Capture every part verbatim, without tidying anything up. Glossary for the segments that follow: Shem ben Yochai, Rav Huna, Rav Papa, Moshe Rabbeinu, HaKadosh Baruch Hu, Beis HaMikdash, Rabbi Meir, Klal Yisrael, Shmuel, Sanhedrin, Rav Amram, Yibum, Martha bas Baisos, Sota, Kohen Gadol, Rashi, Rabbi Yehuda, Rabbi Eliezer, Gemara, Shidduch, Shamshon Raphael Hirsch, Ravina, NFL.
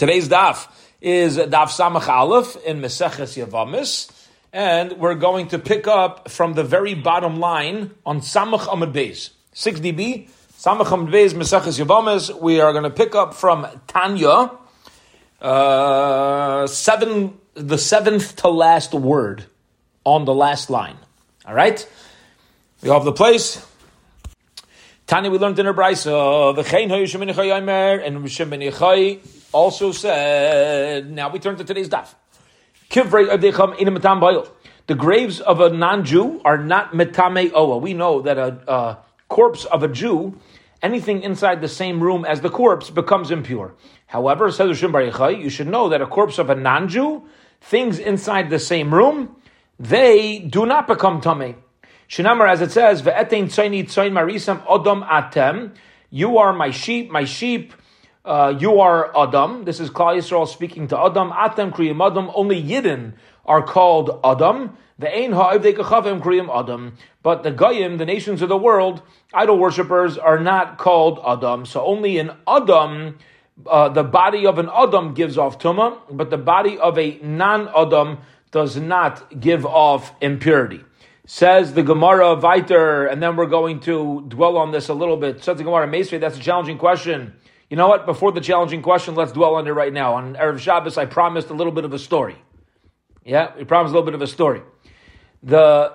Today's daf is daf Samach Aleph in Meseches Yavamis, and we're going to pick up from the very bottom line on Samach Amud Beis, six D B, Samach Amud Beis, Meseches Yavamis. We are going to pick up from Tanya, uh, seven, the seventh to last word on the last line. All right? We have the place. Tanya, we learned in a brayso, v'chein ha'yoshem ben Yochai yomer, and Shem ben Yochai also said. Now we turn to today's daf. Kivrei avdeicham ina metam ba'il. The graves of a non-Jew are not metamei oa. We know that a, a corpse of a Jew, anything inside the same room as the corpse becomes impure. However, says Shem ben Yochai, you should know that a corpse of a non-Jew, things inside the same room, they do not become tamei. Shinamar, as it says, "Ve'etein tzaini tzain marisam adam atem." You are my sheep, my sheep. Uh, you are Adam. This is Klal Yisrael speaking to Adam. Atem kriyim Adam. Only Yidden are called Adam. Ve'ein ha'ivdei kachavim kriyim Adam. But the Goyim, the nations of the world, idol worshippers, are not called Adam. So only an Adam, uh, the body of an Adam gives off tumah, but the body of a non-Adam does not give off impurity. Says the Gemara Viter, and then we're going to dwell on this a little bit. Says the Gemara Mesri, that's a challenging question. You know what? Before the challenging question, let's dwell on it right now. On Erev Shabbos, I promised a little bit of a story. Yeah, we promised a little bit of a story. The,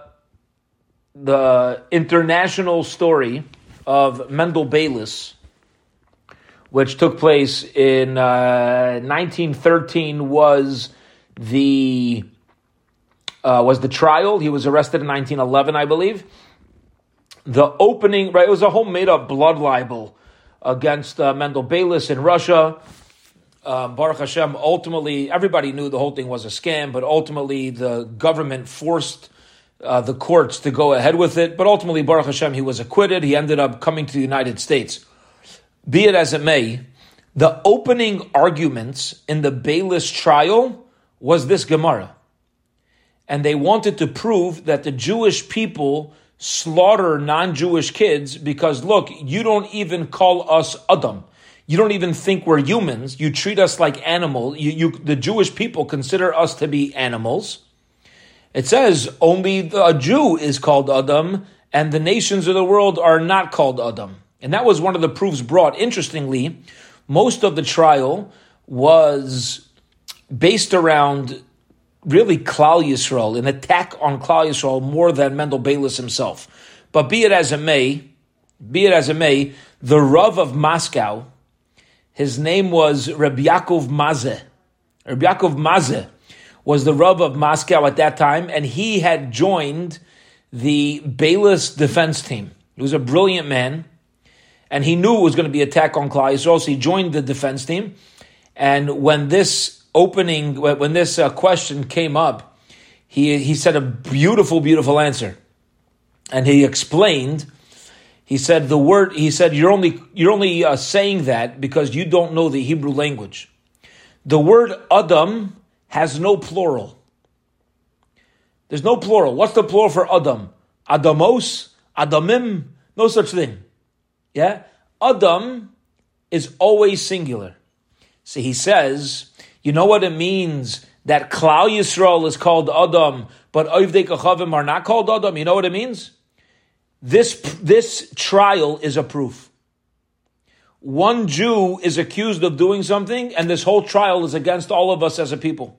the international story of Mendel Beilis, which took place in uh, nineteen thirteen, was the... Uh, was the trial. He was arrested in nineteen eleven, I believe. The opening, right, it was a whole made-up blood libel against uh, Mendel Beilis in Russia. Uh, Baruch Hashem, ultimately, everybody knew the whole thing was a scam, but ultimately the government forced uh, the courts to go ahead with it. But ultimately, Baruch Hashem, he was acquitted. He ended up coming to the United States. Be it as it may, the opening arguments in the Beilis trial was this Gemara. And they wanted to prove that the Jewish people slaughter non-Jewish kids because, look, you don't even call us Adam. You don't even think we're humans. You treat us like animals. You, you, the Jewish people consider us to be animals. It says only the, a Jew is called Adam, and the nations of the world are not called Adam. And that was one of the proofs brought. Interestingly, most of the trial was based around... really Klal Yisrael, an attack on Klal Yisrael more than Mendel Beilis himself. But be it as it may, be it as it may, the Rav of Moscow, his name was Rabbi Yaakov Mazeh. Rabbi Yaakov Mazeh was the Rav of Moscow at that time, and he had joined the Beilis defense team. He was a brilliant man, and he knew it was going to be an attack on Klal Yisrael, so he joined the defense team. And when this Opening when this uh, question came up, he he said a beautiful, beautiful answer, and he explained. He said the word. He said you're only you're only uh, saying that because you don't know the Hebrew language. The word Adam has no plural. There's no plural. What's the plural for Adam? Adamos, Adamim, no such thing. Yeah, Adam is always singular. See, he says. You know what it means that Klal Yisrael is called Adam, but Oivdei Kachavim are not called Adam? You know what it means? This, this trial is a proof. One Jew is accused of doing something, and this whole trial is against all of us as a people.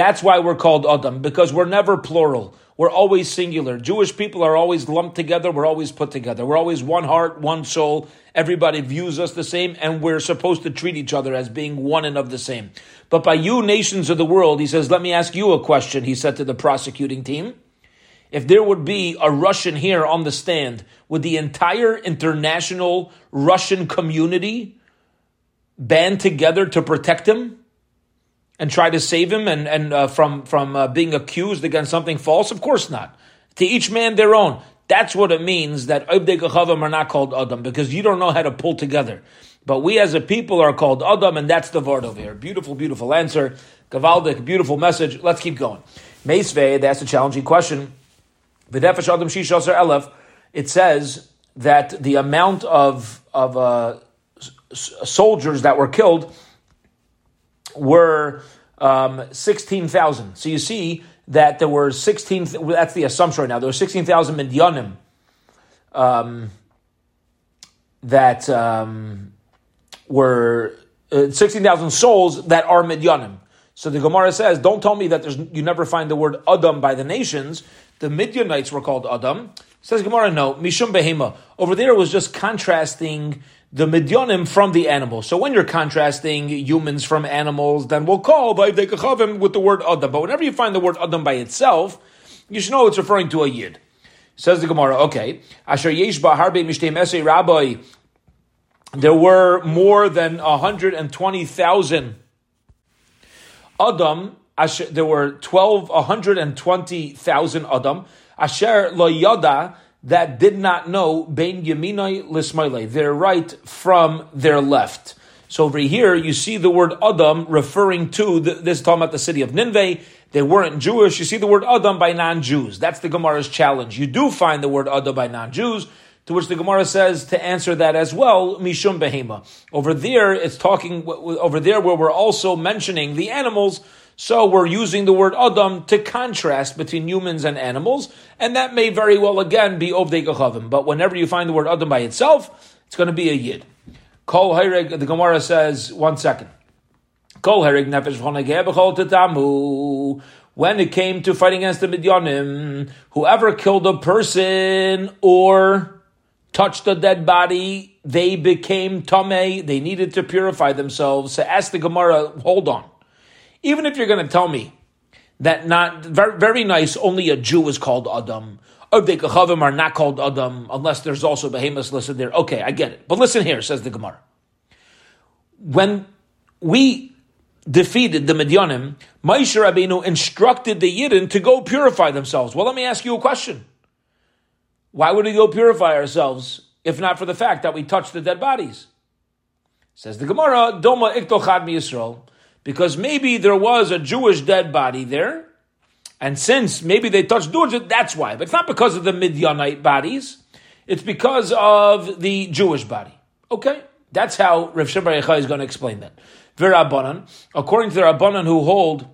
That's why we're called Adam, because we're never plural. We're always singular. Jewish people are always lumped together. We're always put together. We're always one heart, one soul. Everybody views us the same, and we're supposed to treat each other as being one and of the same. But by you nations of the world, he says, let me ask you a question, he said to the prosecuting team. If there would be a Russian here on the stand, would the entire international Russian community band together to protect him? And try to save him and, and uh, from, from uh, being accused against something false? Of course not. To each man their own. That's what it means that Oivdei Kachavim are not called Adam, because you don't know how to pull together. But we as a people are called Adam, and that's the Vard over here. Beautiful, beautiful answer. Gavaldik, beautiful message. Let's keep going. Meisvei, that's a challenging question. V'nefesh Adam Shish Aser Elef, it says that the amount of, of uh, soldiers that were killed were um, sixteen thousand. So you see that there were sixteen, that's the assumption right now, there were sixteen thousand midyanim um, that um, were, uh, sixteen thousand souls that are midyanim. So the Gemara says, don't tell me that there's, you never find the word Adam by the nations. The Midianites were called Adam. Says Gemara, no, Mishum Behema. Over there was just contrasting the Midianim from the animals. So when you're contrasting humans from animals, then we'll call Vayvdekachavim with the word Adam. But whenever you find the word Adam by itself, you should know it's referring to a Yid. Says the Gemara, okay. Asher Yesh Baharbe Mishtem Esei Rabbi. There were more than one hundred twenty thousand Adam. Asher, there were twelve, one hundred twenty thousand Adam, Asher lo yada, that did not know, bein yaminai lismailei, their right from their left. So over here, you see the word Adam referring to, the, this is talking about the city of Nineveh, they weren't Jewish, you see the word Adam by non-Jews. That's the Gemara's challenge. You do find the word Adam by non-Jews, to which the Gemara says, to answer that as well, mishum behema. Over there, it's talking, over there where we're also mentioning the animals, so we're using the word Adam to contrast between humans and animals, and that may very well again be Ovdei Gachavim. But whenever you find the word Adam by itself, it's going to be a Yid. Kol Hereg, the Gemara says, one second. Kol Hereg Nefesh V'Chonegeh B'Chol Tetamu. When it came to fighting against the Midianim, whoever killed a person or touched a dead body, they became Tamei. They needed to purify themselves. So ask the Gemara, hold on. Even if you're going to tell me that not very, very nice, only a Jew is called Adam, Ovdei Gachavim are not called Adam, unless there's also behemoths listed there. Okay, I get it. But listen here, says the Gemara. When we defeated the Midianim, Moshe Rabbeinu instructed the Yidden to go purify themselves. Well, let me ask you a question. Why would we go purify ourselves if not for the fact that we touched the dead bodies? Says the Gemara, Doma Ikto Chad Mi Yisrael. Because maybe there was a Jewish dead body there, and since maybe they touched Jews, that's why. But it's not because of the Midianite bodies, it's because of the Jewish body. Okay? That's how Reb Shimbar Yochai is going to explain that. V'Rabbanan, according to the Rabbanan who hold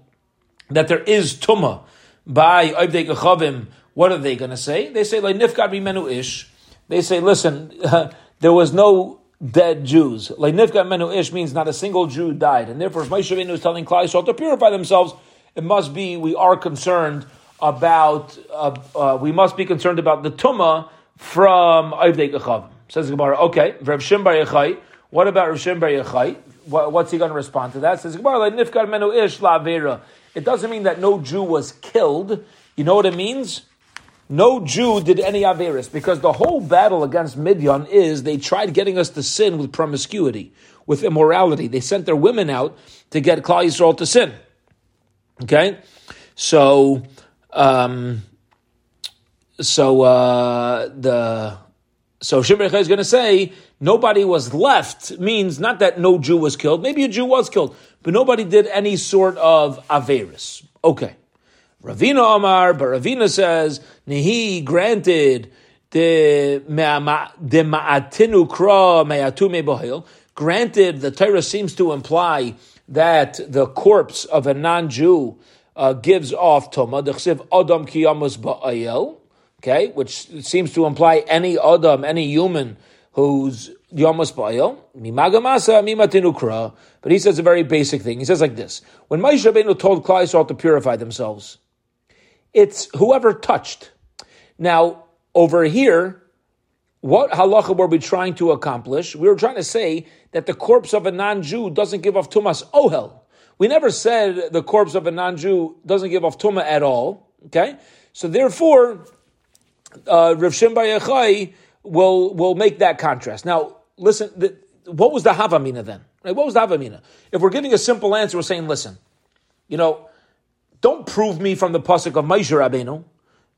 that there is Tumah by Ovdei Gachavim, what are they going to say? They say, like Nifkad Mimenu Ish. They say, listen, there was no dead Jews. Like Nifka Menu Ish means not a single Jew died. And therefore, if Moshe Rabbeinu is telling Klai Yisrael to purify themselves, it must be, we are concerned about, uh, uh, we must be concerned about the Tumah from Ovdei Gachavim. Says Gemara, okay, Reb Shimbar Yochai, what about Reb Shimbar Yochai? What, what's he going to respond to that? Says Gemara, like Nifka Menu Ish La Vera. It doesn't mean that no Jew was killed. You know what it means? No Jew did any Averis, because the whole battle against Midian is they tried getting us to sin with promiscuity, with immorality. They sent their women out to get Klal Yisrael to sin. Okay? So, um, so, uh, the, so Shimon Yochai is going to say, nobody was left, means not that no Jew was killed, maybe a Jew was killed, but nobody did any sort of Averis. Okay. Ravina Amar, but Ravina says, Nihi granted the Ma'atinu Kra Me'atume Bohil. Granted, the Torah seems to imply that the corpse of a non-Jew uh, gives off Tumah, the Chsiv Adam Kiyamus Ba'ayel, okay, which seems to imply any Adam, any human who's Yamus Ba'ayel, Mimagamasa, Mimatinu Kra. But he says a very basic thing. He says like this: when Moshe Rabbeinu told Klal Yisrael to purify themselves, it's whoever touched. Now, over here, what halacha were we trying to accomplish? We were trying to say that the corpse of a non-Jew doesn't give off tumas ohel. We never said the corpse of a non-Jew doesn't give off tumah at all. Okay? So therefore, uh, Reb Shimbar Yochai will, will make that contrast. Now, listen, the, what was the havamina then? Right? What was the havamina? If we're giving a simple answer, we're saying, listen, you know, don't prove me from the pasuk of Moshe Rabbeinu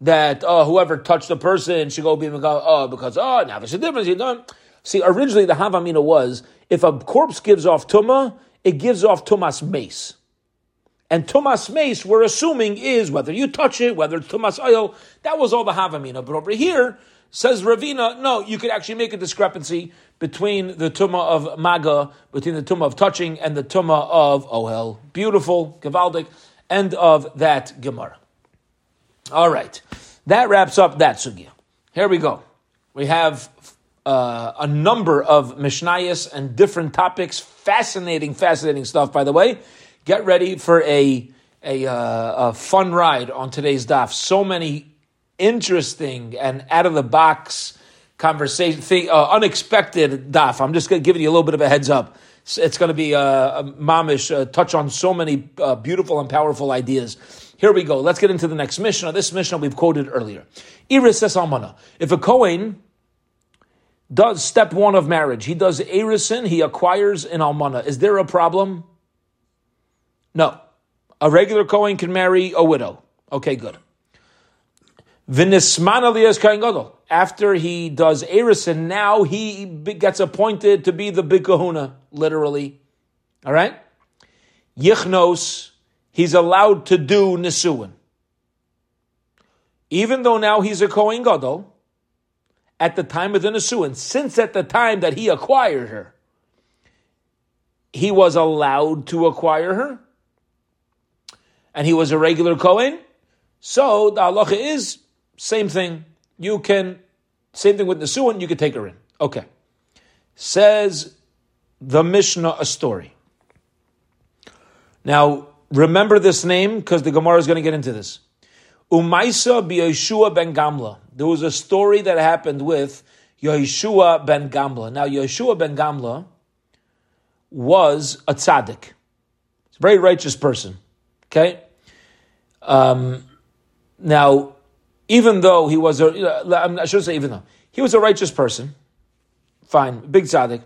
that uh, whoever touched a person should go be uh, because oh now there's a difference. You know, see, originally the havamina was if a corpse gives off tumah, it gives off tumas meis, and tumas meis we're assuming is whether you touch it, whether it's tumas oil. That was all the havamina. But over here, Says Ravina, no, you could actually make a discrepancy between the tumah of maga, between the tumah of touching and the tumah of ohel. Beautiful, gevaldik. End of that Gemara. All right, that wraps up that sugya. Here we go. We have uh, a number of mishnayos and different topics. Fascinating, fascinating stuff. By the way, get ready for a a, uh, a fun ride on today's daf. So many interesting and out of the box conversation, thing, uh, unexpected daf. I'm just going to give you a little bit of a heads up. It's going to be uh, a mamish uh, touch on so many uh, beautiful and powerful ideas. Here we go. Let's get into the next mishnah. This mishnah we've quoted earlier. Iris es almana. If a kohen does step one of marriage, he does erisin, he acquires an almana. Is there a problem? No. A regular kohen can marry a widow. Okay, good. V'nisman aliyas kohen gadol. After he does erisin, now he gets appointed to be the big kahuna, literally. All right? Yichnos, he's allowed to do nisuin. Even though now he's a kohen gadol, at the time of the nisuin, since at the time that he acquired her, he was allowed to acquire her, and he was a regular kohen, so the halacha is, same thing. You can, same thing with nisuin, you can take her in. Okay. Says the Mishnah a story. Now, remember this name, because the Gemara is going to get into this. Umaisa bi Yeshua ben Gamla. There was a story that happened with Yeshua ben Gamla. Now, Yeshua ben Gamla was a tzaddik. He's a very righteous person. Okay? Um, now... Even though he was a, I shouldn't say even though, he was a righteous person, fine, big tzaddik,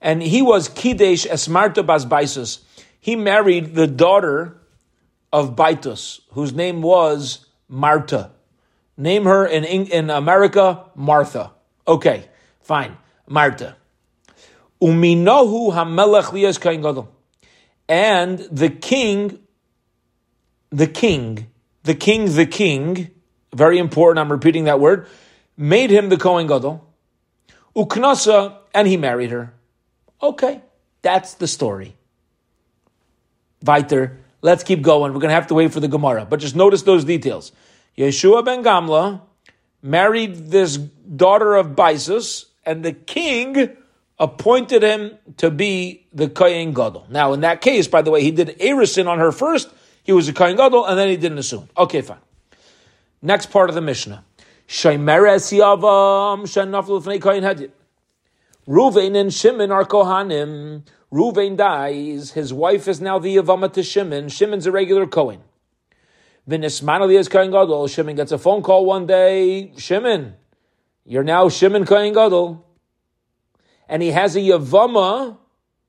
and he was Kidesh es Martha bas Baisos. He married the daughter of Baitos, whose name was Martha. Name her in in America, Martha. Okay, fine, Martha. Uminahu hamelech liyas kohen gadol, and the king, the king, the king, the king. Very important, I'm repeating that word. Made him the Kohen Gadol. Uknasa, and he married her. Okay, that's the story. Weiter, let's keep going. We're going to have to wait for the Gemara. But just notice those details. Yeshua ben Gamla married this daughter of Baisus, and the king appointed him to be the Kohen Gadol. Now, in that case, by the way, he did erisin on her first. He was a Kohen Gadol, and then he didn't assume. Okay, fine. Next part of the Mishnah. Shaimeres Yavam Shanaflu Fnei Kohen Hadid. Ruvain and Shimon are Kohanim. Ruvain dies. His wife is now the Yavama to Shimon. Shimon's a regular Kohen. Vinismanali is Kohen Gadol. Shimon gets a phone call one day. Shimon, you're now Shimon Kohen Gadol. And he has a Yavama,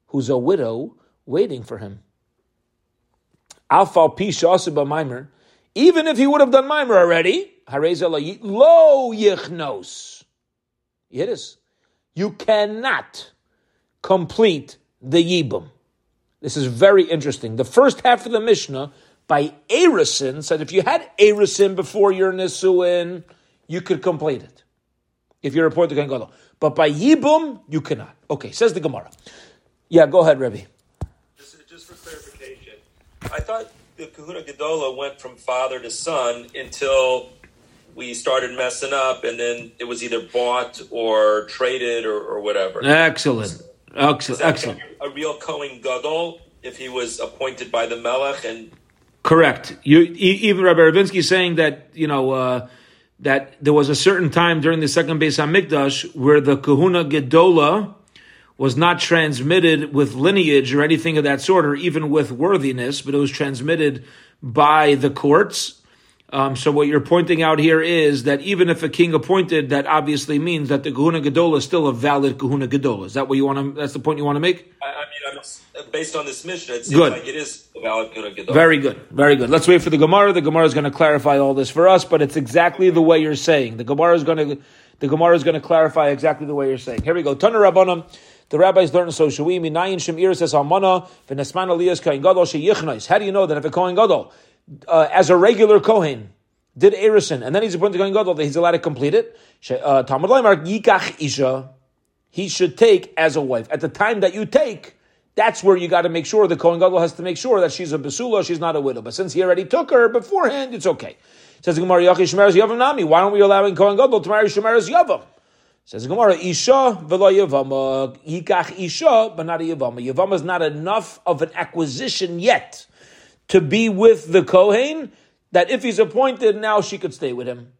who's a widow, waiting for him. Alfal Pisha Asuba Mimer. Even if he would have done Mimer already, lo yichnos. Yiddish. You cannot complete the Yibum. This is very interesting. The first half of the Mishnah by Erisin said if you had Erisin before your Nisuin, you could complete it. If you're appointed Kohen Gadol. But by Yibum, you cannot. Okay, says the Gemara. Yeah, go ahead, Rebbe. Just, just for clarification, I thought the Kahuna Gadola went from father to son until we started messing up, and then it was either bought or traded or, or whatever. Excellent. Excellent. Excellent. A real Kohen Gadol if he was appointed by the Melech? And correct. You, even Rabbi Ravinsky is saying that, you know, uh, that there was a certain time during the second Beis HaMikdash where the Kahuna Gadola was not transmitted with lineage or anything of that sort, or even with worthiness, but it was transmitted by the courts. Um, so what you're pointing out here is that even if a king appointed, that obviously means that the Kahuna Gadola is still a valid Kahuna Gadola. Is that what you want to, that's the point you want to make? I, I mean, I'm, based on this mission, it seems good. Like it is a valid Kahuna Gadola. Very good. Very good. Let's wait for the Gemara. The Gemara is going to clarify all this for us, but it's exactly the way you're saying. The Gemara is going to, the Gemara is going to clarify exactly the way you're saying. Here we go. Tana Rabbanan. The rabbis learn so shui minayin shem iris es almana v'nesman aliyas kohen gadol sheyichnos. How do you know that if a kohen gadol, uh, as a regular kohen, did Erishin, and then he's a burnt going Gadol, that he's allowed to complete it. Talmud Leimar, Yikach Isha, he should take as a wife. At the time that you take, that's where you got to make sure, the Kohen Gadol has to make sure that she's a Besula, she's not a widow. But since he already took her beforehand, it's okay. Says the Gemara, Yachi Shemeres Yavam Nami, why aren't we allowing Kohen Gadol to marry Shemeres Yavam? Says the Gemara, Isha velo Yavama, Yikach Isha, but not a Yavama. Yavama is not enough of an acquisition yet to be with the Kohen, that if he's appointed, now she could stay with him.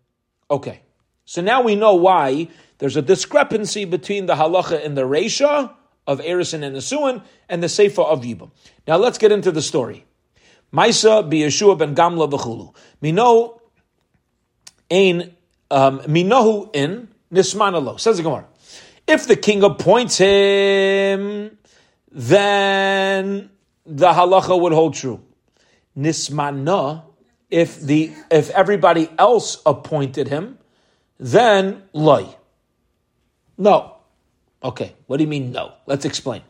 Okay. So now we know why there's a discrepancy between the halacha and the reisha of Eresin and Nesuin and the Seifa of Yibam. Now let's get into the story. Maisa bi Yeshua ben Gamla b'chulu. Mino ein, um, minohu in nismanalo. Says the Gemara. If the king appoints him, then the halacha would hold true. Nismana, if the if everybody else appointed him, then loy. No. Okay, what do you mean no? Let's explain.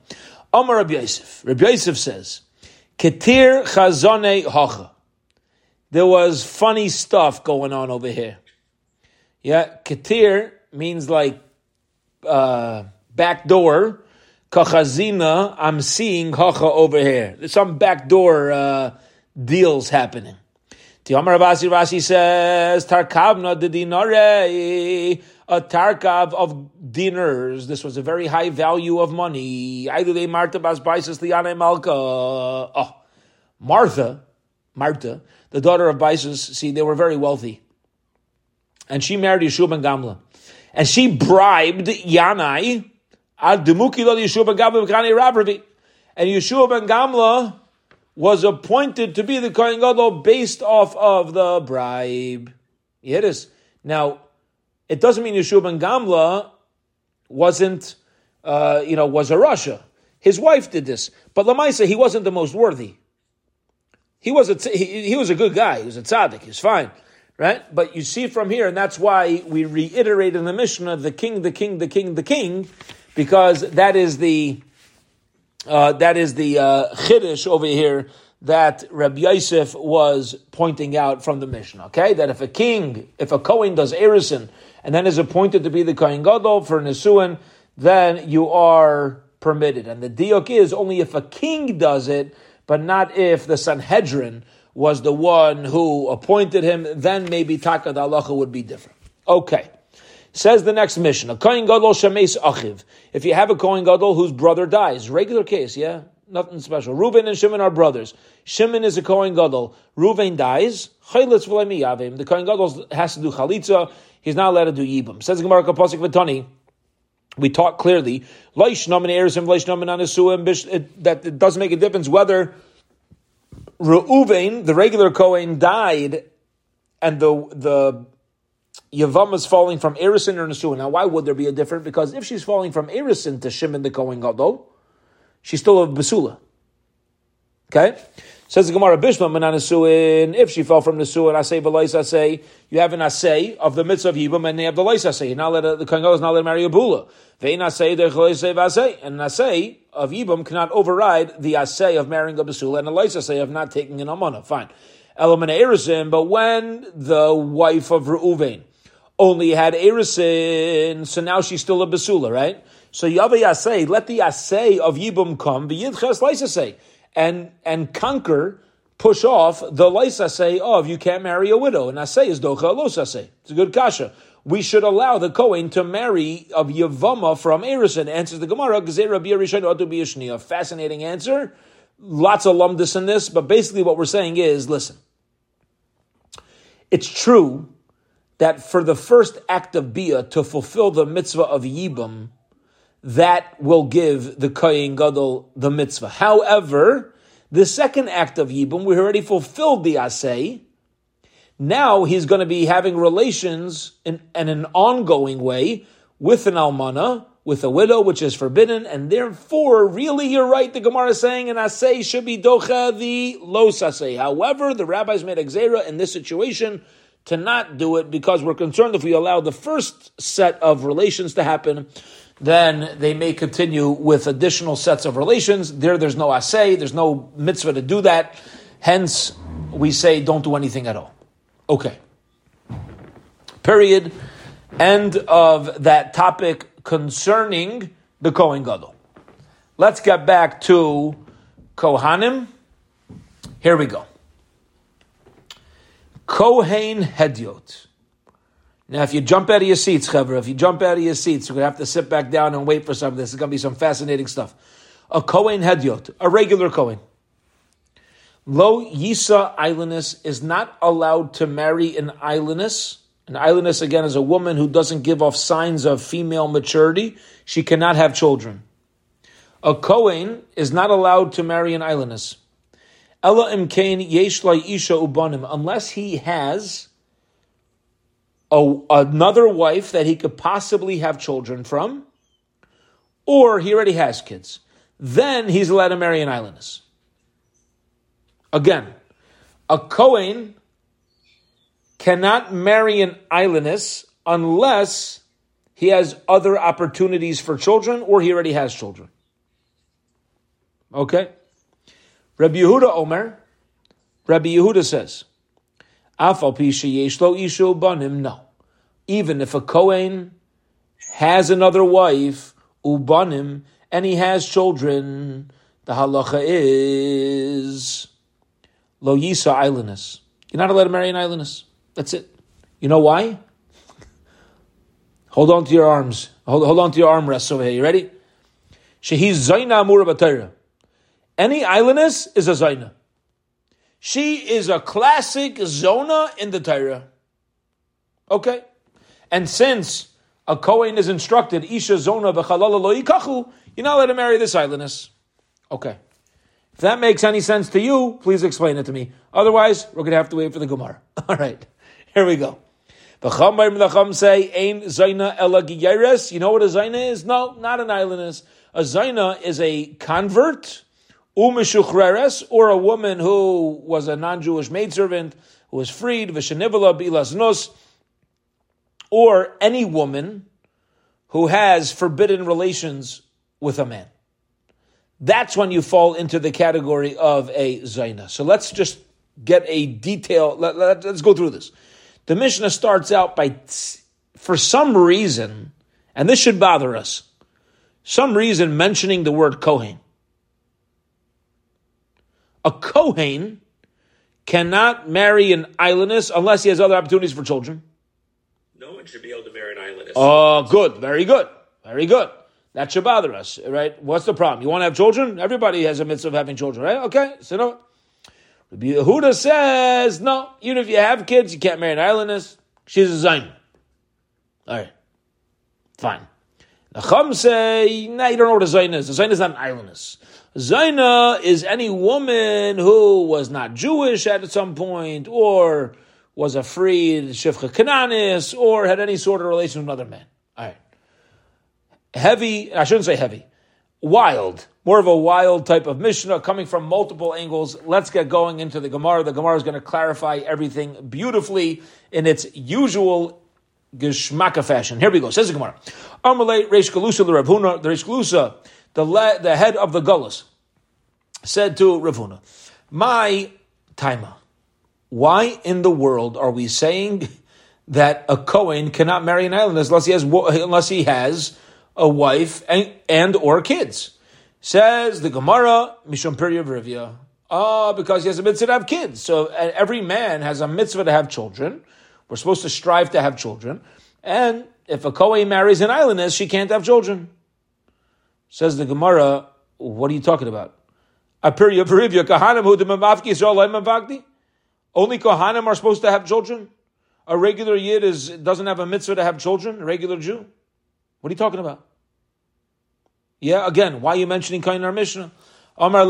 Amar Rabbi Yosef. Rabbi Yosef says, Ketir chazone hacha. There was funny stuff going on over here. Yeah, ketir means like uh, back door. Kachazina, I'm seeing hacha over here. There's some back door uh, deals happening. Tiyamar Ravasi Rashi says, Tarkavna de dinare, a tarkav of dinars. This was a very high value of money. Aidulei Martha bas Baisos liyanei Malka. Oh, Martha, Martha, the daughter of Baisos, see, they were very wealthy. And she married Yeshua ben Gamla. And she bribed Yanai, ad demuki lo Yeshua ben Gamla b'kanei Rabravi. And Yeshua ben Gamla was appointed to be the Kohen Gadol based off of the bribe. Here it is. Now, it doesn't mean Yeshua ben Gamla wasn't, uh, you know, was a Russia. His wife did this. But Lamaisa, he wasn't the most worthy. He was a, he, he was a good guy. He was a tzaddik. He was fine. Right? But you see from here, and that's why we reiterate in the Mishnah, the king, the king, the king, the king, because that is the... Uh, that is the uh, chiddush over here that Rabbi Yosef was pointing out from the Mishnah, okay? That if a king, if a Kohen does Eresin, and then is appointed to be the Kohen Gadol for Nesuin, then you are permitted. And the diok is only if a king does it, but not if the Sanhedrin was the one who appointed him, then maybe Taka the halacha would be different. Okay. Says the next Mishnah, a Kohen Gadol shemeis achiv. If you have a Kohen Gadol whose brother dies, regular case, yeah? Nothing special. Reuven and Shimon are brothers. Shimon is a Kohen Gadol. Reuven dies. Chalitz v'lo miyavim. The Kohen Gadol has to do chalitza. He's not allowed to do yibum. Says the Gemara Kapasik V'tani. We talk clearly. That it doesn't make a difference whether Reuven, the regular Kohen, died and the the... Yavam is falling from Eresin or Nesuin. Now, why would there be a difference? Because if she's falling from Eresin to Shimon the Kohen Gadol, she's still a Besula. Okay? Says the Gemara, Bishma Menan Nesuin. If she fell from Nesuin, I say, Belais, I say, you have an Asay of the mitzvah of Yibam, and they have the Lais Asay. You're not let a, the Kohen Gadol is not allowed to marry a Bula. Vein Asay, the Chaleisei Vasay. And an Asay of Yibam cannot override the Asay of marrying a Besula and a Lais Asay of not taking an Amana. Fine. Element of Eresin, but when the wife of Reuven only had Eresin, so now she's still a Besula, right? So Yavai Yasei, let the Yasei of Yibum come, V'yidches Leisasei, and and conquer, push off the Leisasei of you can't marry a widow. And Asei is Docha Losasei. It's a good kasha. We should allow the Kohen to marry of Yavama from Eresin. Answers the Gemara, Gzeira B'Yerishon Otu B'Yishniya. Fascinating answer. Lots of lumdus in this, but basically what we're saying is, listen, it's true that for the first act of Bia to fulfill the mitzvah of Yibam, that will give the Kohen Gadol the mitzvah. However, the second act of Yibam, we already fulfilled the Aseh. Now he's going to be having relations in, in an ongoing way with an Almanah, with a widow, which is forbidden, and therefore, really, you're right, the Gemara is saying, an asay should be docha the los asay. However, the rabbis made a gzeira in this situation to not do it, because we're concerned if we allow the first set of relations to happen, then they may continue with additional sets of relations. There, there's no asay, there's no mitzvah to do that. Hence, we say, don't do anything at all. Okay. Period. End of that topic concerning the Kohen Gadol. Let's get back to Kohanim. Here we go. Kohen Hedyot. Now, if you jump out of your seats, Chevra, if you jump out of your seats, you're going to have to sit back down and wait for some of this. It's going to be some fascinating stuff. A Kohen Hedyot, a regular Kohen. Lo Yisa Islandess is not allowed to marry an Islandess. An Islandess, again, is a woman who doesn't give off signs of female maturity. She cannot have children. A Kohen is not allowed to marry an Islandess. Ella imkain yesh la isha ubanim, unless he has a, another wife that he could possibly have children from, or he already has kids. Then he's allowed to marry an Islandess. Again, a Kohen cannot marry an Islandess unless he has other opportunities for children, or he already has children. Okay? Rabbi Yehuda Omer, Rabbi Yehuda says, Afal pi sheyesh lo isha ubanim, no. Even if a Kohen has another wife, ubanim, and he has children, the halacha is lo yisa islandess. You're not allowed to marry an islandess. That's it. You know why? Hold on to your arms. Hold, hold on to your armrests over here. You ready? Shehi zayna amura b'Torah. Any islandess is a zayna. She is a classic zona in the Torah. Okay? And since a Kohen is instructed, Isha zona v'chalala lo yikachu, you're not allowed to marry this islandess. Okay. If that makes any sense to you, please explain it to me. Otherwise, we're going to have to wait for the Gemara. All right. Here we go. The Chambay Melacham say, Ein zayna ela giyeres. You know what a zayna is? No, not an islandess. A zayna is a convert, umeshuchreres, or a woman who was a non-Jewish maidservant, who was freed, v'shenivela b'ilasnus, or any woman who has forbidden relations with a man. That's when you fall into the category of a zayna. So let's just get a detail. Let, let, let's go through this. The Mishnah starts out by, for some reason, and this should bother us, some reason mentioning the word Kohen. A Kohen cannot marry an islandess unless he has other opportunities for children. No one should be able to marry an islandess. Oh, uh, good. Very good. Very good. That should bother us, right? What's the problem? You want to have children? Everybody has a mitzvah of having children, right? Okay, so no. Rabbi Yehuda says, no, even if you have kids, you can't marry an islandess. She's a zayin. All right, fine. The Chum say, nah, you don't know what a zayin is. A zayin is not an islandess. Zayna is any woman who was not Jewish at some point, or was a freed Shifcha Kananis, or had any sort of relation with another man. All right. Heavy, I shouldn't say heavy, wild, more of a wild type of Mishnah coming from multiple angles. Let's get going into the Gemara. The Gemara is going to clarify everything beautifully in its usual Geshmaka fashion. Here we go. Says the Gemara. Amalei Reish Galusa, the Rav Huna, the Reish Galusa, The, le, the head of the Gullus said to Rav Huna, my Taima, why in the world are we saying that a Kohen cannot marry an islandess unless he has, unless he has a wife and, and or kids? Says the Gemara, Mishum Pirya Vrivya, ah, because he has a mitzvah to have kids. So every man has a mitzvah to have children. We're supposed to strive to have children. And if a Kohen marries an islandess, she can't have children. Says the Gemara, what are you talking about? Only Kohanim are supposed to have children? A regular Yid is, doesn't have a mitzvah to have children? A regular Jew? What are you talking about? Yeah, again, why are you mentioning Kohen in our Mishnah? You're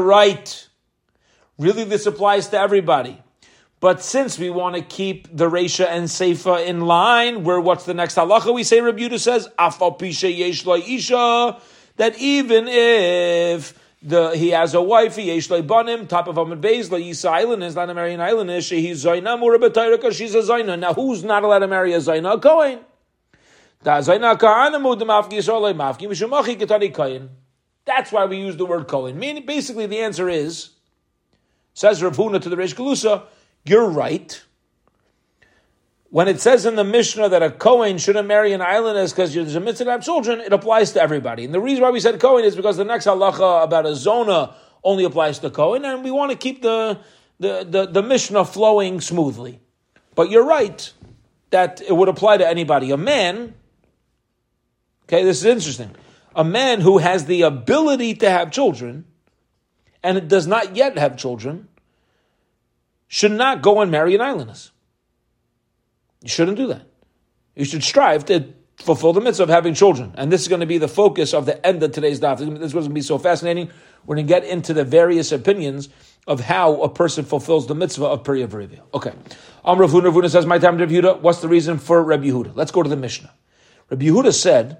right. Really, this applies to everybody. But since we want to keep the Reisha and Seifa in line, where what's the next halacha? We say, Rabbi Yehuda says, Afal pi sheyesh lo isha, that even if the, he has a wife, yesh lo banim, top of Amud Beis, lo yisa island is not a marry an island, is shehi zayna mura b'tayraka, she's a zayna. Now who's not allowed to marry a zayna? A Kohen. That's why we use the word Kohen. Meaning, basically the answer is, says Rav Huna to the Reish Galusa, you're right. when it says in the Mishnah that a Kohen shouldn't marry an islandess because there's a mitzvah to have children, it applies to everybody. And the reason why we said Kohen is because the next halacha about a zona only applies to Kohen, and we want to keep the the, the, the Mishnah flowing smoothly. But you're right that it would apply to anybody. A man, okay, this is interesting. A man who has the ability to have children and does not yet have children should not go and marry an islandess. You shouldn't do that. You should strive to fulfill the mitzvah of having children. And this is going to be the focus of the end of today's daf. This is going to be so fascinating. We're going to get into the various opinions of how a person fulfills the mitzvah of Pirya V'Rivya. Okay. Um, Rav Huna, Rav Huna says, my time to Rav Yehuda, what's the reason for Rabbi Yehuda? Let's go to the Mishnah. Rabbi Yehuda said,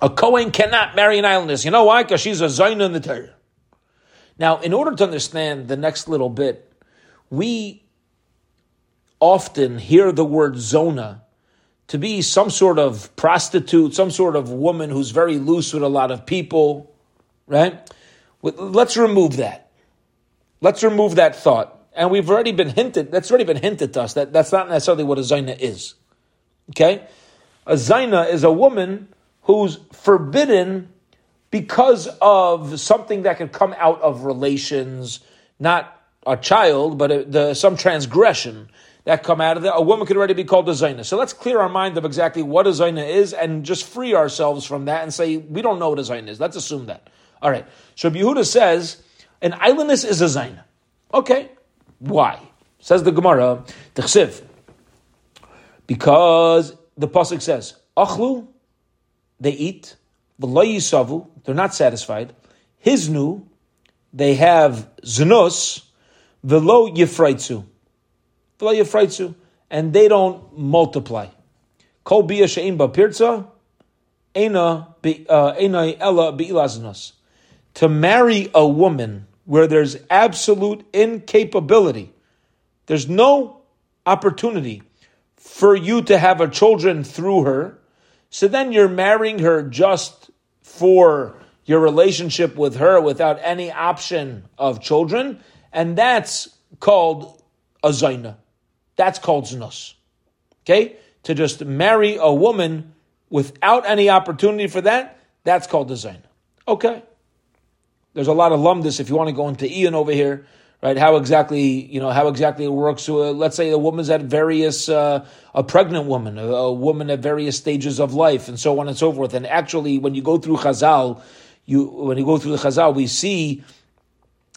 a Kohen cannot marry an islandess. You know why? Because she's a Zaina in the Torah. Now, in order to understand the next little bit, we often hear the word zona to be some sort of prostitute, some sort of woman who's very loose with a lot of people, right? Let's remove that. Let's remove that thought. And we've already been hinted, that's already been hinted to us, that that's not necessarily what a zina is, okay? A zina is a woman who's forbidden because of something that could come out of relations, not a child, but a, the, some transgression that come out of that. A woman could already be called a zayna. So let's clear our mind of exactly what a zayna is and just free ourselves from that and say, we don't know what a zayna is. Let's assume that. All right. So Yehuda says, an islandess is a zayna. Okay. Why? Says the Gemara, T'chsiv. Because the Pasuk says, Achlu, they eat. V'lo yisavu, they're not satisfied. Hiznu, they have znus. V'lo yifraitzu. And they don't multiply. To marry a woman where there's absolute incapability, there's no opportunity for you to have a children through her, so then you're marrying her just for your relationship with her without any option of children, and that's called a zayna. That's called znus. Okay? To just marry a woman without any opportunity for that, that's called a zayna. Okay. There's a lot of lumdus if you want to go into Ian over here, right? How exactly, you know, how exactly it works. So, uh, let's say a woman's at various, uh, a pregnant woman, a, a woman at various stages of life, and so on and so forth. And actually, when you go through Chazal, you when you go through the Chazal, we see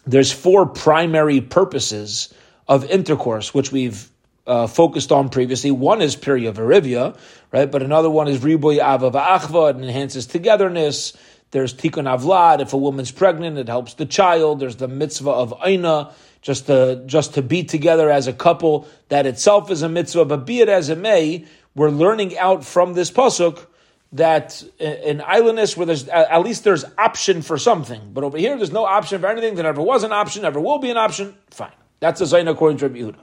there's four primary purposes of intercourse, which we've uh, focused on previously. One is Pirya V'Rivya, right? But another one is Riboy Ava V'Achva, it enhances togetherness. There's Tikkun Avlad, if a woman's pregnant, it helps the child. There's the mitzvah of Aina, just to, just to be together as a couple. That itself is a mitzvah, but be it as it may, we're learning out from this pasuk that in islandness, where there's at least there's option for something. But over here, there's no option for anything. There never was an option, never will be an option. Fine. That's a zayna according to Rabbi Yehuda.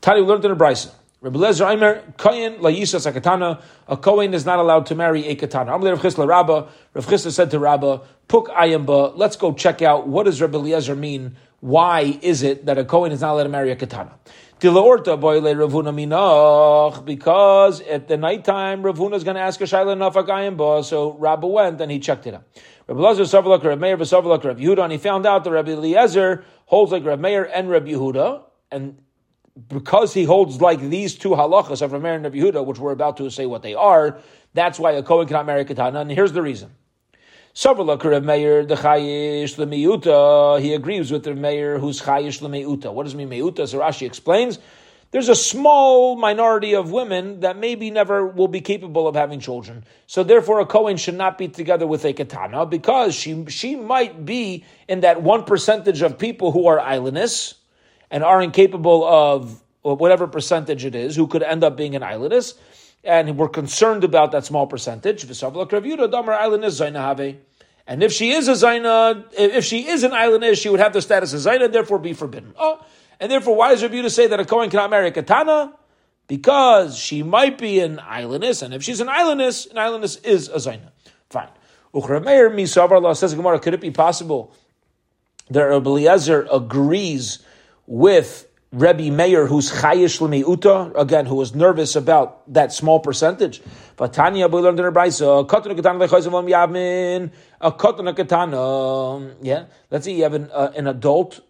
Tani, we learned in the Brisa. Rabbi Eliezer, Aimer, Kohen, Laisas, Akatana. A Kohen is not allowed to marry a Katana. Amle Rav Chisla Rabba. Rav Chisla said to Rabba, Puk Ayamba, let's go check out what does Rabbi Eliezer mean? Why is it that a Kohen is not allowed to marry a Katana? Dila Orta, Boile Rav Huna Minach. Because at the nighttime, Rav Huna is going to ask a Shaila Nafak Ayamba. So Rabba went and he checked it out. Rabbi Eliezer, Savalak, Rabbi Meir, Savalak, Rabbi Yehuda. And he found out that Rabbi Eliezer holds like Rabbi Meir and Rabbi Yehuda, and because he holds like these two halachas of Rabbi Meir and Rabbi Yehuda, which we're about to say what they are, that's why a Kohen cannot marry Katana, and here's the reason. Savalak Rabbi Meir, the Chayish L'Meyuta, he agrees with Rabbi Meir, who's Chayish L'Meyuta. What does it mean, Meyuta? So Rashi explains, there's a small minority of women that maybe never will be capable of having children. So therefore, a Kohen should not be together with a Katana because she she might be in that one percentage of people who are islandess and are incapable of whatever percentage it is, who could end up being an islandess. And we're concerned about that small percentage. And if she is a Zaina, if she is an islandess, she would have the status of Zaina, therefore be forbidden. Oh, and therefore, why is Rabbi Yehuda say that a Kohen cannot marry a Katana? Because she might be an islandess, and if she's an islandess, an islandess is a Zaina. Fine. Uchra Meir Misavarla says, Gemara, could it be possible that Rabbi Eliezer agrees with Rabbi Meir, who's chayish l'mi'uta, again, who was nervous about that small percentage. But Tanya, we learned in her brayso, katana katana lechayzim yavmin, a katana katana. Yeah, let's say you have an uh, an adult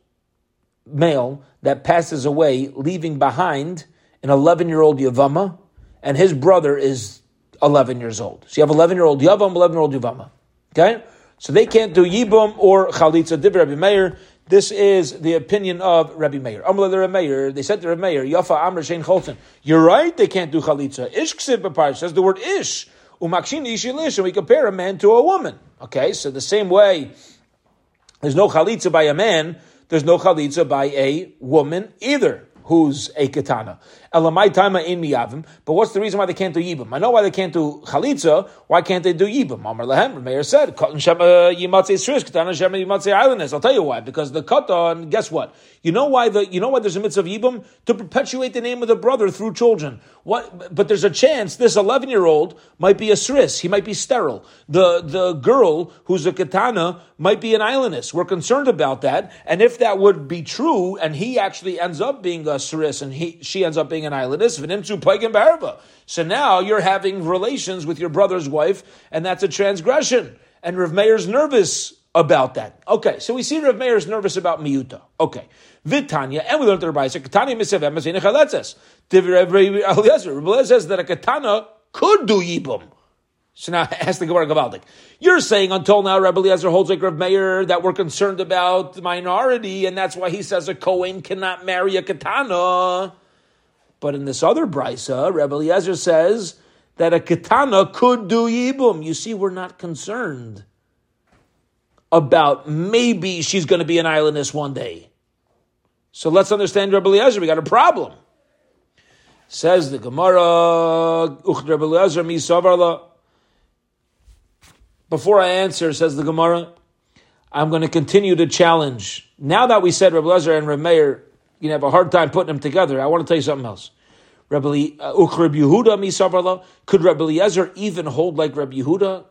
male that passes away, leaving behind an eleven-year-old yavama, and his brother is eleven years old. So you have eleven-year-old yavam, eleven-year-old yavama. Okay, so they can't do yibum or chalitza. Div Rabbi Meir. This is the opinion of Rabbi Meir. Amr the Rabbi Meir, they said to Rabbi Meir, Yafa Amr Shein Cholten. You're right, they can't do chalitza. Ish ksiv b'parish says the word ish. Umakshin ish ilish, and we compare a man to a woman. Okay, so the same way, there's no chalitza by a man, there's no chalitza by a woman either, who's a katana. Elamai Tama in miyavim. But what's the reason why they can't do yibum? I know why they can't do chalitza. Why can't they do yibum? Amar Lahem, Rabbi Meir said, Katan Shema Yimatzei Srish, Katana Shema Yimatzei Islanders. I'll tell you why. Because the katan, guess what? You know why the you know why there's a mitzvah of yibum? To perpetuate the name of the brother through children. What? But there's a chance this eleven-year-old might be a sris. He might be sterile. The the girl who's a katana might be an islandess. We're concerned about that. And if that would be true, and he actually ends up being a sris, and he she ends up being an islandess, v'nimtzu plagen b'arba. So now you're having relations with your brother's wife, and that's a transgression. And Rav Meir's nervous about that. Okay, so we see Rav Meir's nervous about miuta. Okay, v'tanya, and we learned the Rabbis, katana misevam as inechaletzes. Rav Eliezer says that a katana could do yibum. So now ask the Gemara Gavaldik. You're saying until now Rabbi Eliezer holds like Rav Meir that we're concerned about the minority, and that's why he says a Kohen cannot marry a katana. But in this other brisa, Rabbi Eliezer says that a katana could do yibum. You see, we're not concerned about maybe she's going to be an islandess one day. So let's understand Rabbi Eliezer. We got a problem. Says the Gemara, Uch Rabbi Eliezer mi savarla. Before I answer, says the Gemara, I'm going to continue to challenge. Now that we said Rabbi Eliezer and Rav Meir, you have a hard time putting them together. I want to tell you something else. Rabbi Yehuda, could Rabbi Eliezer even hold like Rabbi Yehuda?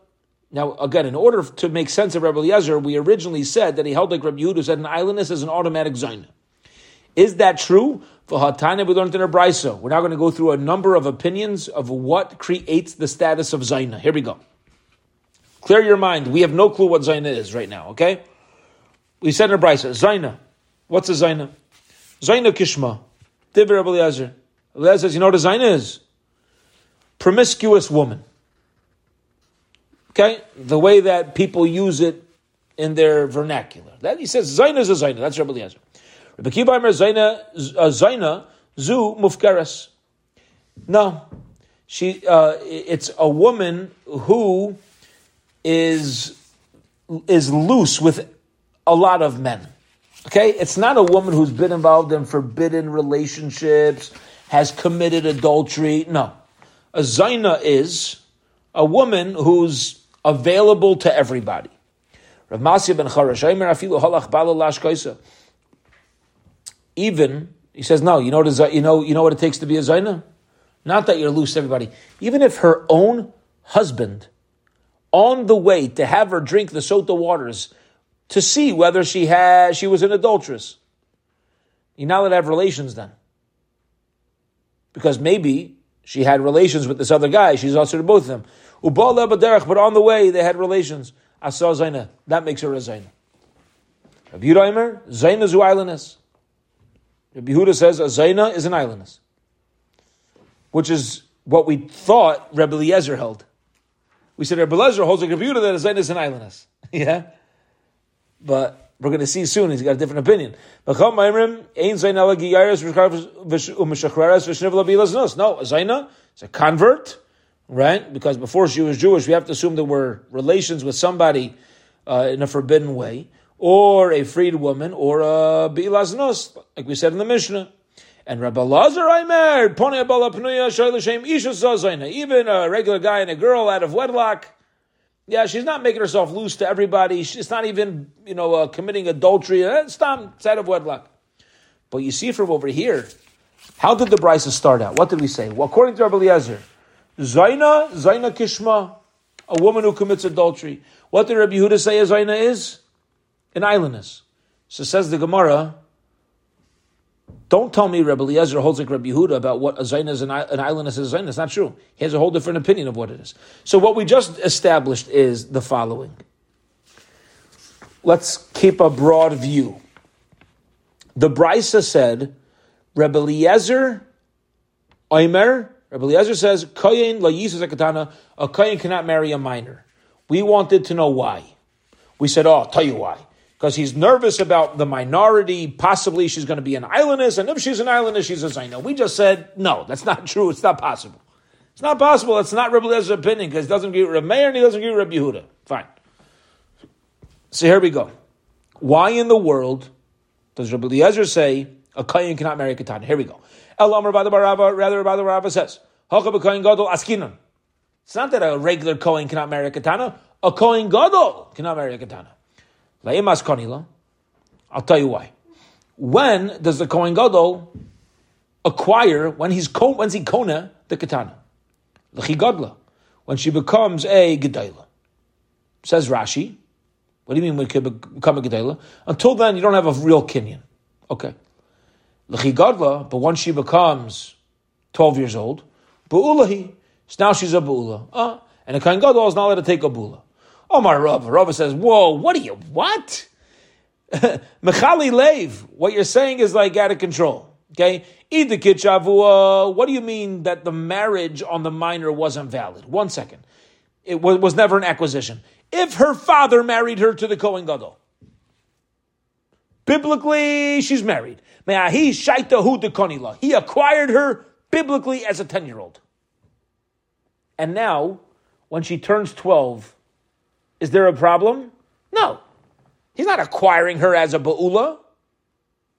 Now, again, in order to make sense of Rabbi Eliezer, we originally said that he held like Rabbi Yehuda, said an islandess is an automatic zayin. Is that true? We learned in a brayso. We're now going to go through a number of opinions of what creates the status of zayin. Here we go. Clear your mind. We have no clue what zayin is right now, okay? We said in a brayso, zayin. What's a zayin? Zaina Kishma, Divrei Rabbi Eliezer. Eliezer says, you know what a Zaina is? Promiscuous woman. Okay? The way that people use it in their vernacular. That he says, Zaina is a Zaina. That's Rabbi Eliezer. Rabbi Kiva Amar Zaina, Zaina, Zu Mufkaras. No. she. Uh, it's a woman who is is loose with a lot of men. Okay, it's not a woman who's been involved in forbidden relationships, has committed adultery. No. A zaina is a woman who's available to everybody. Rav Masya ben Charash, afilu halach bala lashkaisa. Even he says, no, you know what you know, you know what it takes to be a zaina? Not that you're loose to everybody. Even if her own husband, on the way to have her drink the sota waters, to see whether she has, she was an adulteress. You're not allowed to have relations then. Because maybe she had relations with this other guy. She's also to both of them. Ubala b'derech, but on the way they had relations. Asa zaina. That makes her a zaina. Rabbi Yehuda Omer, zaina zu islandess. Rabbi Yehuda says a zaina is an islandess. Which is what we thought Rabbi Eliezer held. We said Rabbi Eliezer holds like Rabbi Yehuda that a zaina is an islandess. Yeah? But we're going to see soon. He's got a different opinion. No, a Zaina is a convert, right? Because before she was Jewish, we have to assume there were relations with somebody uh, in a forbidden way, or a freed woman, or a Bilaznos, like we said in the Mishnah. And Rabbi Eliezer Aimer, even a regular guy and a girl out of wedlock, yeah, she's not making herself loose to everybody. She's not even, you know, uh, committing adultery. Eh, Stam, it's out of wedlock. But you see from over here, how did the brisa start out? What did we say? Well, according to Rabbi Eliezer, Zaina, Zaina Kishma, a woman who commits adultery. What did Rabbi Yehuda say a Zaina is? An islandess. So says the Gemara, Don't tell me Rabbi Eliezer holds like Rabbi Yehuda about what a zayna is, an island is a zayna. It's not true. He has a whole different opinion of what it is. So what we just established is the following. Let's keep a broad view. The Brisa said, Rabbi Eliezer, Omer, Rabbi Eliezer says, Koyin la Yisus akatana, a Koyin cannot marry a minor. We wanted to know why. We said, oh, I'll tell you why. Because he's nervous about the minority, possibly she's going to be an islandess, and if she's an islandess, she's a Zaino. We just said, no, that's not true, it's not possible. It's not possible, it's not Rabbi Eliezer's opinion, because he doesn't agree with Rabbi Meir, and he doesn't agree with Rabbi Yehuda. Fine. So here we go. Why in the world does Rabbi Eliezer say a Kayin cannot marry a Katana? Here we go. Elam Rabbi Barava, rather Rabbi Barava says, Hakav Kayin Gadol Askinan. It's not that a regular Kayin cannot marry a Katana. A Kayin Gadol cannot marry a Katana. La'imas Konila. I'll tell you why. When does the Kayin Gadol acquire, when he's when's he Kona, the Katana? L'chi Gadla. When she becomes a Gedayla. Says Rashi. What do you mean we could become a Gedayla? Until then, you don't have a real kinyan. Okay. L'chi Gadla, but once she becomes twelve years old, Ba'ulahi, so now she's a Ba'ula. Uh, and a Kohen Gadol is not allowed to take a Ba'ula. Oh, my Rav. Rav says, whoa, what are you, what? Mechali Lev, what you're saying is like out of control. Okay? Idikit Shavua, what do you mean that the marriage on the minor wasn't valid? One second. It was, was never an acquisition. If her father married her to the Kohen Gadol, biblically, she's married. Me'ahi shaitahu dekonila. He acquired her biblically as a ten-year-old. And now, when she turns twelve, is there a problem? No. He's not acquiring her as a ba'ula.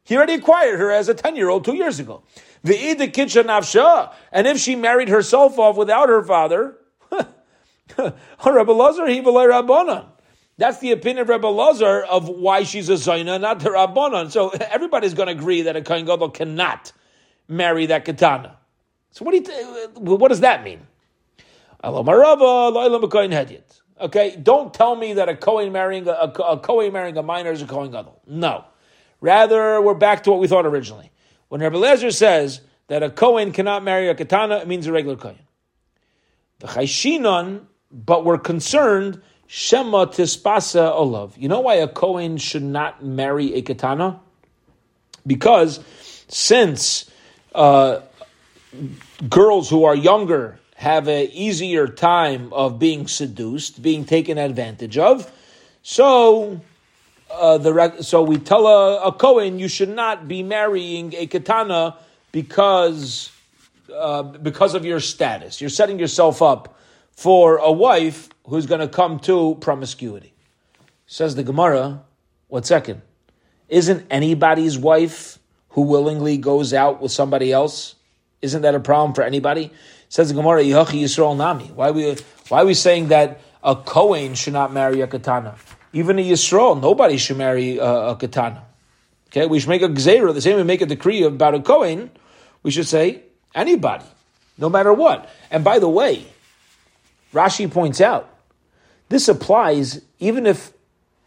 He already acquired her as a ten-year-old two years ago. Ve'id dekitsha nafsha. And if she married herself off without her father, Rabbi Elazar he v'lei Rabbanan. That's the opinion of Rabbi Elazar of why she's a zayna, not the Rabbanan. So everybody's going to agree that a Kohen Gadol cannot marry that katana. So what do you th- what does that mean? Okay, don't tell me that a Kohen marrying a, a Kohen marrying a minor is a Kohen Gadol. No, rather we're back to what we thought originally. When Rabbi Eliezer says that a Kohen cannot marry a katana, it means a regular Kohen. The Chayshinon, but we're concerned. Shema tispasa olav. You know why a Kohen should not marry a katana? Because since uh, girls who are younger have an easier time of being seduced, being taken advantage of, so uh, the so we tell a, a Kohen you should not be marrying a katana because uh, because of your status. You're setting yourself up for a wife who's going to come to promiscuity. Says the Gemara, one second, isn't anybody's wife who willingly goes out with somebody else, isn't that a problem for anybody? Says the Gemara, Yehachi Yisrael Nami. Why are we, why are we saying that a Kohen should not marry a katana? Even a Yisrael, nobody should marry a, a katana. Okay, we should make a gzeira, the same we make a decree about a Kohen, we should say anybody, no matter what. And by the way, Rashi points out, this applies even if,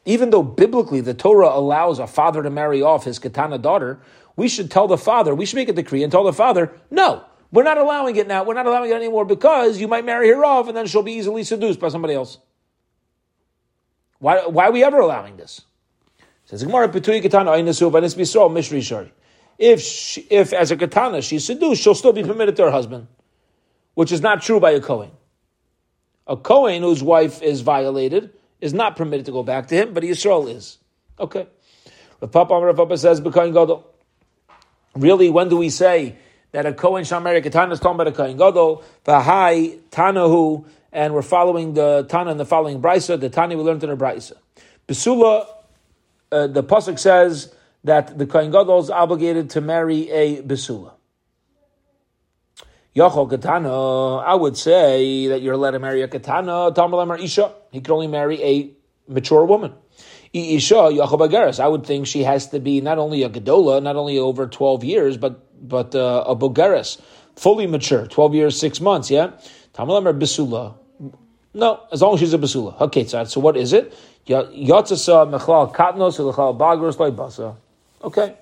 even though biblically the Torah allows a father to marry off his katana daughter, we should tell the father, we should make a decree and tell the father, no, we're not allowing it now, we're not allowing it anymore because you might marry her off and then she'll be easily seduced by somebody else. Why, why are we ever allowing this? Says Gemara, If she, if as a katana she's seduced, she'll still be permitted to her husband, which is not true by a Kohen. A Kohen whose wife is violated is not permitted to go back to him, but Yisrael is. Okay. Rav Papa, Rav Papa says, B'Kohen Gadol. Really, when do we say that a Kohen shall marry a Katana is talking about a Kohen Gadol? V'hai Tanahu, and we're following the Tana in the following Brisa, the Tani we learned in the Brisa. Besula, uh, the Pasuk says that the Kohen Gadol is obligated to marry a Besula. Yochol Katana, I would say that you're allowed to marry a Katana, Tamar Isha. He could only marry a mature woman. Isha, Yochol Bagaris, I would think she has to be not only a Gadola, not only over twelve years, but but uh, a Bogaris, fully mature, twelve years, six months, yeah? Tamar Bisula. No, as long as she's a Bisula. Okay, so what is it? Yatzasa Mechlal Katnos, Lechal Bagaris, Basa. Okay.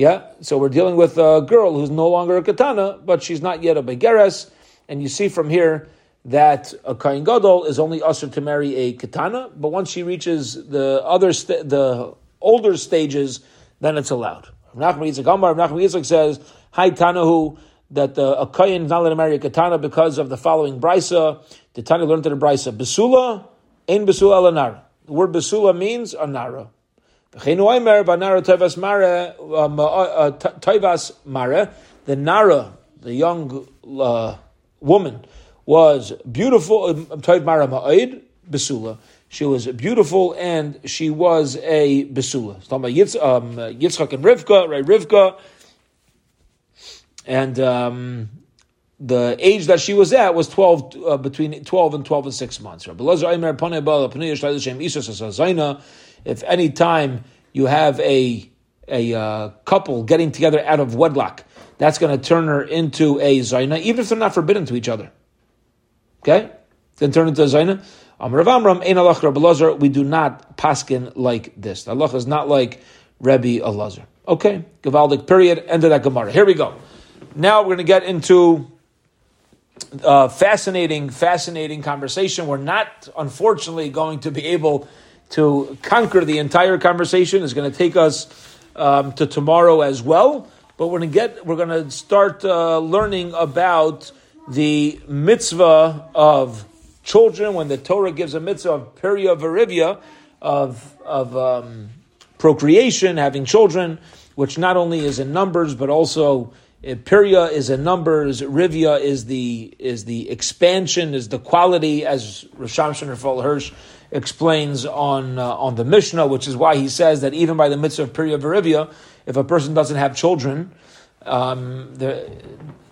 Yeah, so we're dealing with a girl who's no longer a katana, but she's not yet a begeres, and you see from here that a Kohen Gadol is only usher to marry a katana, but once she reaches the other st- the older stages, then it's allowed. Rav Nachman Yitzchak Amar, Rav Nachman Yitzchak says, "Hi Tanahu, that the, a Kohen is not allowed to marry a katana because of the following brisa. The Tana learned to the brisa besula ein besula el anara. The word besula means anara. The Nara, the young uh, woman, was beautiful. She was beautiful and she was a Besula. It's talking about Yitz, um, Yitzchak and Rivka, right? Rivka. And um, the age that she was at was twelve, uh, between twelve and twelve and six months. Rabbi Eliezer Omer Panei Bala Panei Yishtai L'Shem Isus Asazayna. If any time you have a a uh, couple getting together out of wedlock, that's going to turn her into a zayna, even if they're not forbidden to each other. Okay? Then turn into a zayna. Um, Rav Amram, Ein Alach Rabbi Elazar, we do not paskin like this. The Alach is not like Rabbi Elazar. Okay? Gevaldik, period. End of that Gemara. Here we go. Now we're going to get into a fascinating, fascinating conversation. We're not, unfortunately, going to be able to conquer the entire conversation. Is going to take us um, to tomorrow as well. But we're going to get, we're going to start uh, learning about the mitzvah of children when the Torah gives a mitzvah of peria verivia, of of um, procreation, having children, which not only is in numbers but also uh, peria is in numbers. Rivia is the is the expansion, is the quality, as Rav Shamshon Raphael Hirsch explains on uh, on the Mishnah, which is why he says that even by the mitzvah of Pirya Verivia, if a person doesn't have children, um,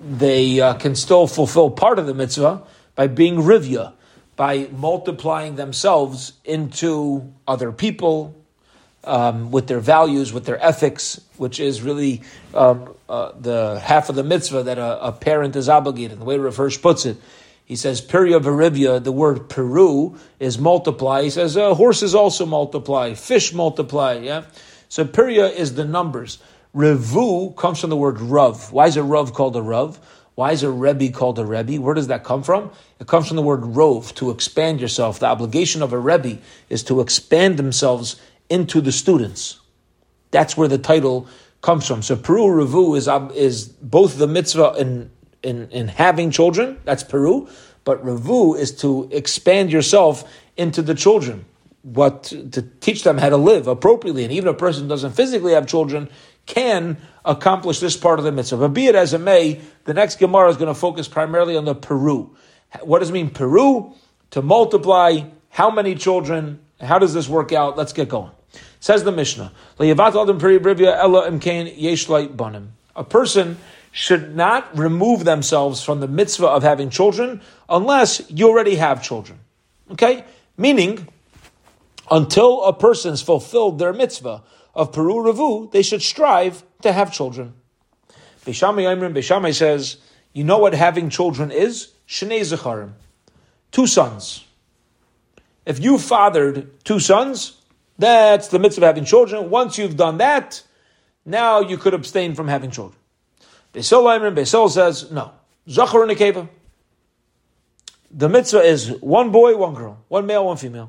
they uh, can still fulfill part of the mitzvah by being Rivia, by multiplying themselves into other people um, with their values, with their ethics, which is really um, uh, the half of the mitzvah that a, a parent is obligated. The way Rav Hirsch puts it, he says, Peria Verivia, the word Peru is multiply. He says, uh, horses also multiply, fish multiply, yeah? So Peria is the numbers. Revu comes from the word Rav. Why is a Rav called a Rav? Why is a Rebbe called a Rebbe? Where does that come from? It comes from the word Rov, to expand yourself. The obligation of a Rebbe is to expand themselves into the students. That's where the title comes from. So Peru Revu is, is both the mitzvah and In, in having children, that's Peru, but Revu is to expand yourself into the children, what to teach them how to live appropriately. And even a person who doesn't physically have children can accomplish this part of the mitzvah. But be it as it may, the next Gemara is going to focus primarily on the Peru. What does it mean, Peru? To multiply how many children? How does this work out? Let's get going. Says the Mishnah, a person should not remove themselves from the mitzvah of having children unless you already have children. Okay? Meaning, until a person's fulfilled their mitzvah of Peru Revu, they should strive to have children. Beishamai Aimrim, Beishamai says, you know what having children is? Shnei Zecharim. Two sons. If you fathered two sons, that's the mitzvah of having children. Once you've done that, now you could abstain from having children. Beisol Ayman, Beisol says, no. Zachar and Nekeva. The mitzvah is one boy, one girl. One male, one female.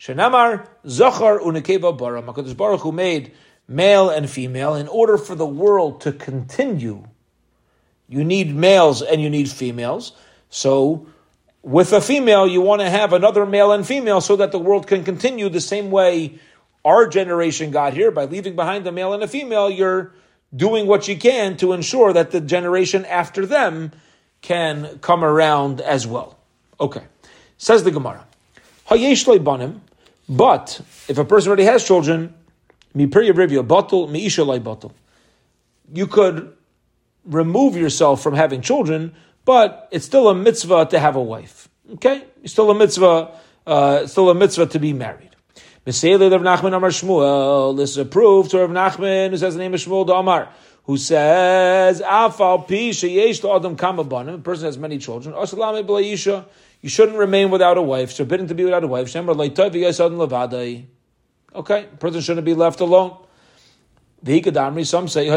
Shenamar, Zachar uNekeva bara. HaKadosh Baruch Hu made male and female. In order for the world to continue, you need males and you need females. So, with a female, you want to have another male and female so that the world can continue the same way our generation got here. By leaving behind a male and a female, you're doing what you can to ensure that the generation after them can come around as well. Okay. Says the Gemara, Hayesh le banim, but if a person already has children, mi pirya rivya batul, mi isha le batul, you could remove yourself from having children, but it's still a mitzvah to have a wife. Okay? It's still a mitzvah, uh, it's still a mitzvah to be married. This is a proof to Rav Nachman, who says the name of Shmuel D'Amar, who says, a person has many children. You shouldn't remain without a wife. It's forbidden to be without a wife. Okay, a person shouldn't be left alone. Some say, no,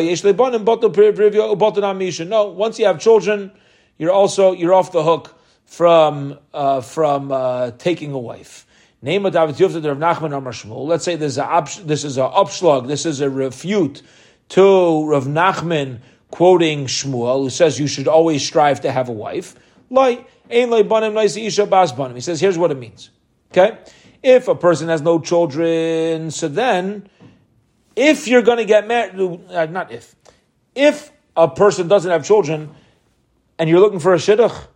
once you have children, you're also you're off the hook from uh, from uh, taking a wife. Name of David Yufta Rav Nachman Amar Shmuel. Let's say there's a this is a upslug, this is a refute to Rav Nachman quoting Shmuel, who says you should always strive to have a wife. He says, here's what it means. Okay? If a person has no children, so then, if you're going to get married, uh, not if, if a person doesn't have children, and you're looking for a shidduch,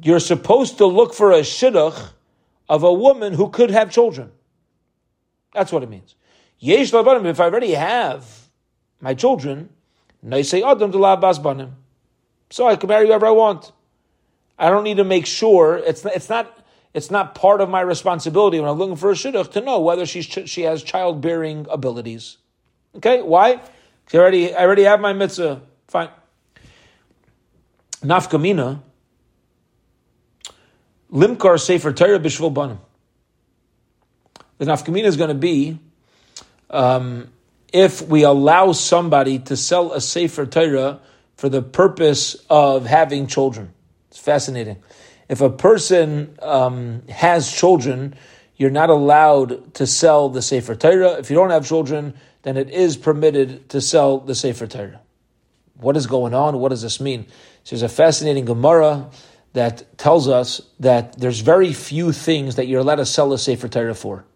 you're supposed to look for a shidduch of a woman who could have children. That's what it means. Yesh labanim, if I already have my children, naisei adam d'la bas banim, so I can marry whoever I want. I don't need to make sure, it's not, it's not it's not part of my responsibility when I'm looking for a shidduch to know whether she's ch- she has childbearing abilities. Okay, why? Because I already, I already have my mitzvah. Fine. Nafkamina, limkar sefer Torah b'shvil banim. The nafkamina is going to be um, if we allow somebody to sell a sefer Torah for the purpose of having children. It's fascinating. If a person um, has children, you're not allowed to sell the Sefer Torah. If you don't have children, then it is permitted to sell the Sefer Torah. What is going on? What does this mean? So there's a fascinating Gemara that tells us that there's very few things that you're allowed to sell a Sefer Torah for.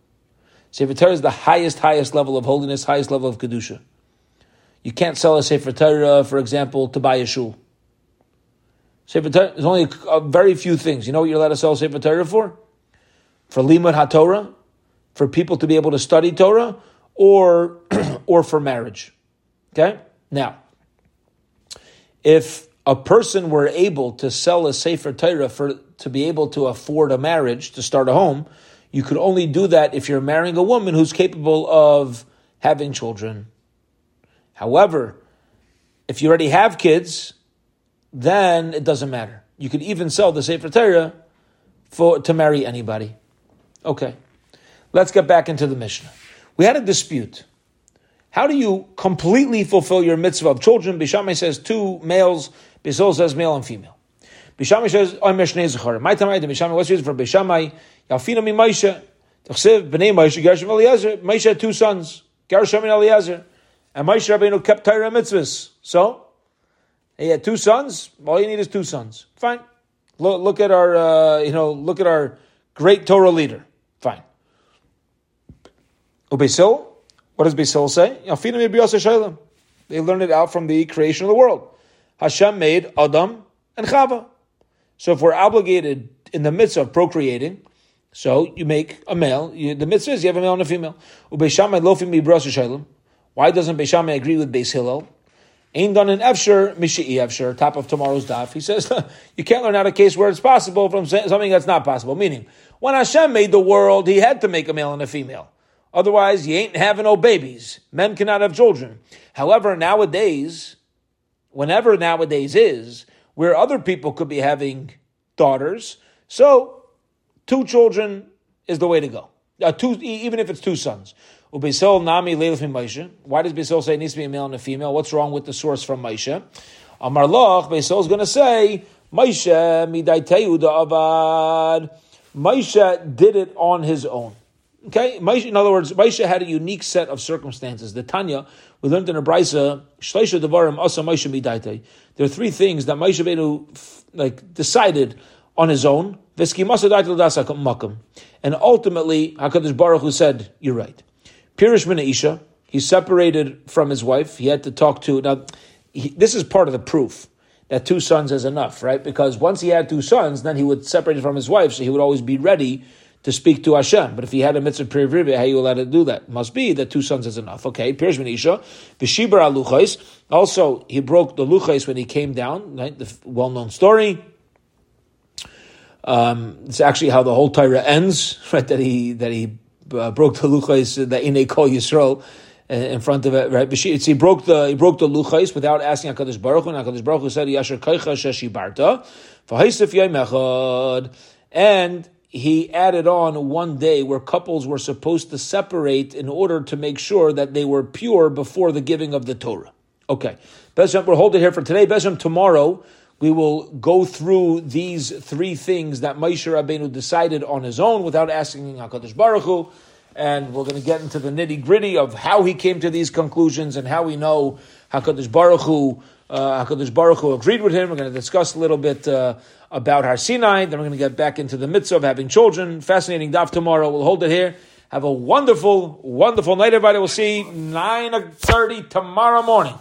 Sefer Torah is the highest, highest level of holiness, highest level of Kedusha. You can't sell a Sefer Torah, for example, to buy a shul. Sefer Torah, there's only a, a very few things. You know what you're allowed to sell Sefer Torah for? For Limud HaTorah, for people to be able to study Torah, or or for marriage. Okay? Now, if a person were able to sell a Sefer Torah for to be able to afford a marriage, to start a home, you could only do that if you're marrying a woman who's capable of having children. However, if you already have kids, then it doesn't matter. You could even sell the Sefer Torah for to marry anybody. Okay, let's get back into the Mishnah. We had a dispute. How do you completely fulfill your mitzvah of children? Bishamai says two males. Bisol says male and female. Bishamai says oimer shnei zecharim. My time I did Bishamai. What's used for Bishamai? Yafina mi Maisha. Tachsev b'nei Maisha Gershom Eliezer. Maisha had two sons, Gershom and Eliezer, and Moshe Rabbeinu kept Torah mitzvahs. So he had two sons. All you need is two sons. Fine. Look, look at our, uh, you know, look at our great Torah leader. Fine. Ubesil, what does Basil say? They learned it out from the creation of the world. Hashem made Adam and Chava. So if we're obligated in the midst of procreating, so you make a male. You, the mitzvah is you have a male and a female. Why doesn't Beis Shammai agree with Beis Hillel? Ain't done in Efshir, Mishi'i Efshir, top of tomorrow's daf. He says, you can't learn out a case where it's possible from something that's not possible. Meaning, when Hashem made the world, he had to make a male and a female. Otherwise, you ain't having no babies. Men cannot have children. However, nowadays, whenever nowadays is, where other people could be having daughters, so two children is the way to go. Uh, two, even if it's two sons. Why does Beisol say it needs to be a male and a female? What's wrong with the source from Maisha? Amar Loch, Beisol is going to say, Maisha midaiteu da'avad. Maisha did it on his own. Okay? Maisha, in other words, Maisha had a unique set of circumstances. The Tanya, we learned in a Braisa, Shleisha Devarim Asa Maisha midaitei. There are three things that Maisha Beinu like decided on his own. And ultimately, HaKadosh Baruch Hu said, you're right. Pirish min Isha, he separated from his wife. He had to talk to, now, he, this is part of the proof that two sons is enough, right? Because once he had two sons, then he would separate from his wife, so he would always be ready to speak to Hashem. But if he had a mitzvah period, how are you allowed to do that? Must be that two sons is enough. Okay, Pirish min Isha, Vishibar al-Luchais, also he broke the Luchais when he came down, right? The well-known story. Um, it's actually how the whole Torah ends, right? That he that he uh, broke the luchais, the Inei Kol Yisrael, uh, in front of it, right? It's, he broke the he broke the luchais without asking Hakadosh Baruch Hu, and Hakadosh Baruch Hu said, "Yasher Kaicha Sheshibarta, V'Haisif Yom Echad," and he added on one day where couples were supposed to separate in order to make sure that they were pure before the giving of the Torah. Okay, Bezhem, we'll hold it here for today. Bezhem, tomorrow we will go through these three things that Moshe Rabbeinu decided on his own without asking HaKadosh Baruch Hu. And we're going to get into the nitty-gritty of how he came to these conclusions and how we know HaKadosh Baruch Hu, uh, HaKadosh Baruch Hu agreed with him. We're going to discuss a little bit uh, about Har Sinai. Then we're going to get back into the mitzvah of having children. Fascinating daf tomorrow. We'll hold it here. Have a wonderful, wonderful night, everybody. We'll see you nine thirty tomorrow morning.